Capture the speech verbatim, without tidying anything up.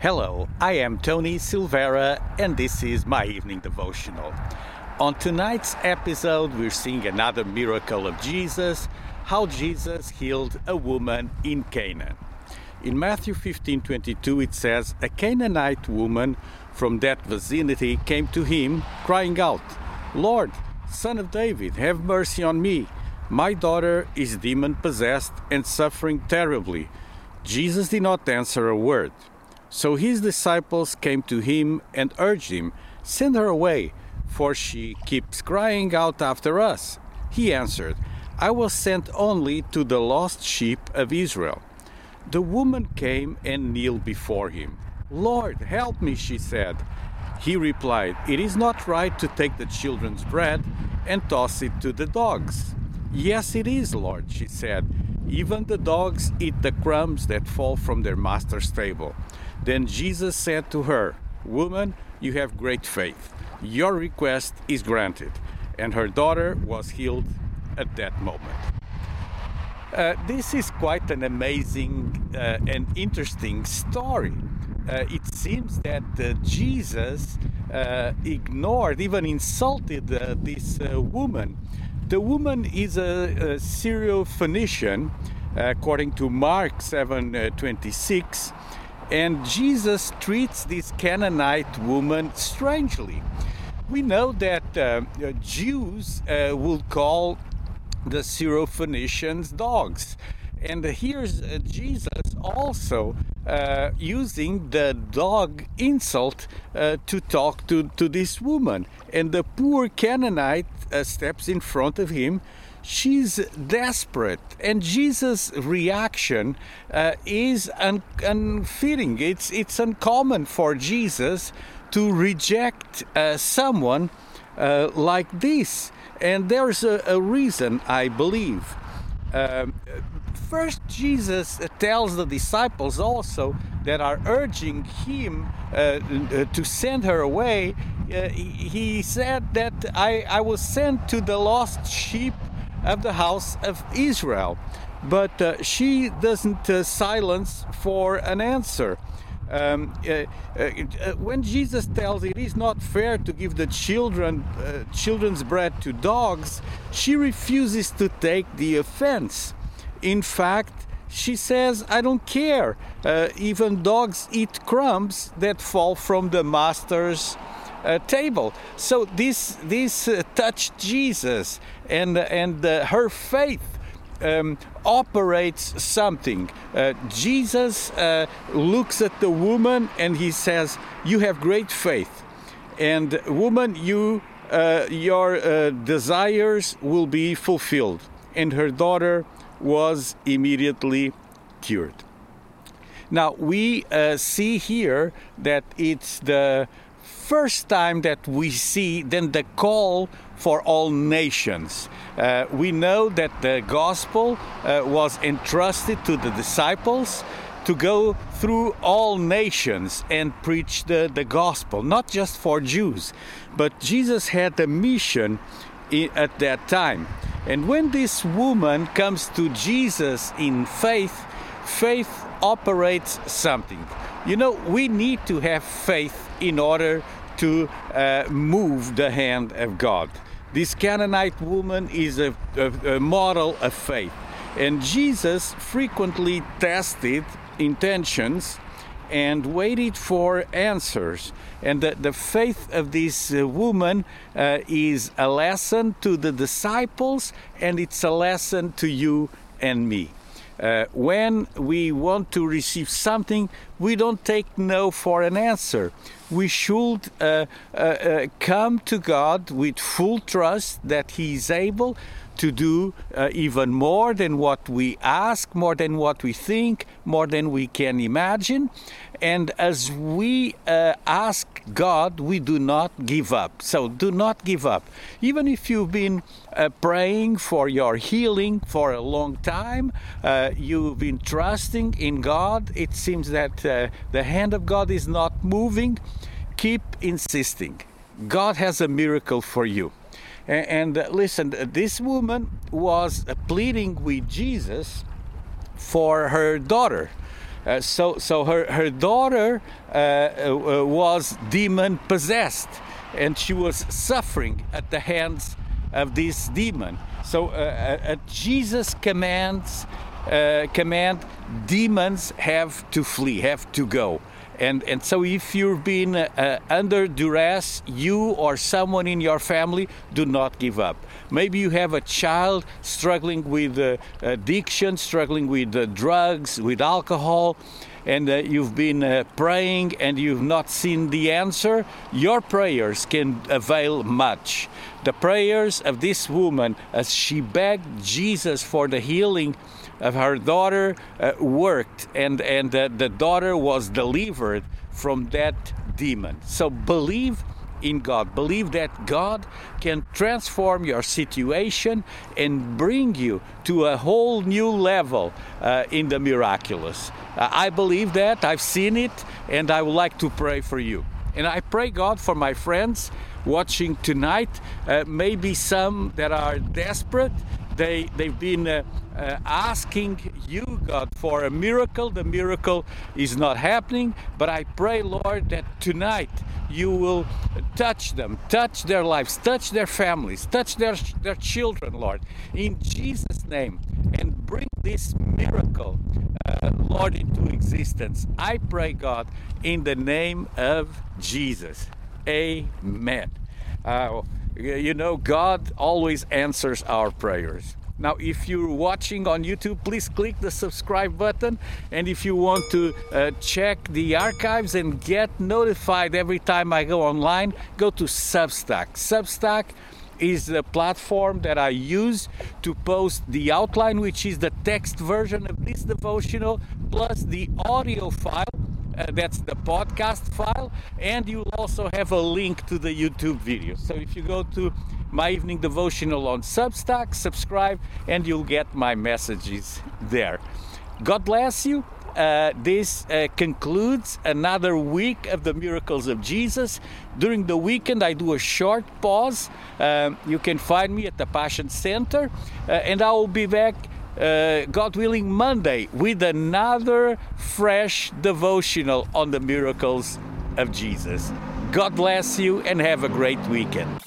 Hello, I am Tony Silvera, and this is my evening devotional. On tonight's episode, we're seeing another miracle of Jesus, how Jesus healed a woman in Canaan. In Matthew fifteen twenty-two, it says, "A Canaanite woman from that vicinity came to him, crying out, 'Lord, Son of David, have mercy on me. My daughter is demon-possessed and suffering terribly.' Jesus did not answer a word. So his disciples came to him and urged him, 'Send her away, for she keeps crying out after us.' He answered, 'I was sent only to the lost sheep of Israel.' The woman came and kneeled before him. 'Lord, help me,' she said. He replied, 'It is not right to take the children's bread and toss it to the dogs.' 'Yes, it is, Lord,' she said. 'Even the dogs eat the crumbs that fall from their master's table.' Then Jesus said to her, 'Woman, you have great faith. Your request is granted.' And her daughter was healed at that moment." Uh, this is quite an amazing uh, and interesting story. Uh, it seems that uh, Jesus uh, ignored, even insulted uh, this uh, woman. The woman is a, a Syro-Phoenician, according to Mark seven twenty-six, and Jesus treats this Canaanite woman strangely. We know that uh, Jews uh, would call the Syro-Phoenicians dogs. And here's uh, Jesus also uh, using the dog insult uh, to talk to, to this woman. And the poor Canaanite uh, steps in front of him. She's desperate. And Jesus' reaction uh, is un- unfitting. It's, it's uncommon for Jesus to reject uh, someone uh, like this. And there's a, a reason, I believe. Um, First, Jesus tells the disciples also that are urging him uh, to send her away. Uh, he said that I, I was sent to the lost sheep of the house of Israel. But uh, she doesn't uh, silence for an answer. Um, uh, uh, when Jesus tells it is not fair to give the children uh, children's bread to dogs, she refuses to take the offense. In fact, she says, "I don't care. Uh, even dogs eat crumbs that fall from the master's uh, table." So this this uh, touched Jesus, and and uh, her faith um, operates something. Uh, Jesus uh, looks at the woman and he says, "You have great faith, and woman, you uh, your uh, desires will be fulfilled." And her daughter was immediately cured. Now we uh, see here that it's the first time that we see then the call for all nations. Uh, we know that the gospel uh, was entrusted to the disciples to go through all nations and preach the, the gospel, not just for Jews, but Jesus had a mission I- at that time. And when this woman comes to Jesus in faith, faith operates something. You know, we need to have faith in order to uh, move the hand of God. This Canaanite woman is a, a, a model of faith. And Jesus frequently tested intentions and waited for answers. And the, the faith of this uh, woman uh, is a lesson to the disciples, and it's a lesson to you and me. Uh, when we want to receive something, we don't take no for an answer. We should uh, uh, uh, come to God with full trust that He is able to do uh, even more than what we ask, more than what we think, more than we can imagine. And as we uh, ask God, we do not give up. So do not give up. Even if you've been uh, praying for your healing for a long time, uh, you've been trusting in God, it seems that uh, the hand of God is not moving, keep insisting. God has a miracle for you. And, and uh, listen, this woman was uh, pleading with Jesus for her daughter. Uh, so, so her, her daughter uh, uh, was demon-possessed, and she was suffering at the hands of this demon. So, uh, at Jesus' commands, uh, command, demons have to flee, have to go. And and so, if you've been uh, under duress, you or someone in your family, do not give up. Maybe you have a child struggling with uh, addiction, struggling with uh, drugs, with alcohol, and uh, you've been uh, praying and you've not seen the answer. Your prayers can avail much. The prayers of this woman, as she begged Jesus for the healing of her daughter, uh, worked, and and uh, the daughter was delivered from that demon. So believe in God. Believe that God can transform your situation and bring you to a whole new level uh, in the miraculous. Uh, I believe that. I've seen it, and I would like to pray for you. And I pray God for my friends watching tonight. Uh, maybe some that are desperate. They, they've been uh, uh, asking you, God, for a miracle. The miracle is not happening, but I pray, Lord, that tonight you will touch them, touch their lives, touch their families, touch their, their children, Lord, in Jesus' name, and bring this miracle, uh, Lord, into existence. I pray, God, in the name of Jesus. Amen. Uh, You know, God always answers our prayers. Now, if you're watching on YouTube, please click the subscribe button. And if you want to uh, check the archives and get notified every time I go online, go to Substack. Substack is the platform that I use to post the outline, which is the text version of this devotional, plus the audio file. Uh, that's the podcast file, and you also have a link to the YouTube video. So if you go to my evening devotional on Substack, subscribe, and you'll get my messages there. God bless you. Uh, this uh, concludes another week of the miracles of Jesus. During the weekend, I do a short pause. Um, you can find me at the Passion Center, uh, and I will be back Uh, God willing, Monday with another fresh devotional on the miracles of Jesus. God bless you and have a great weekend.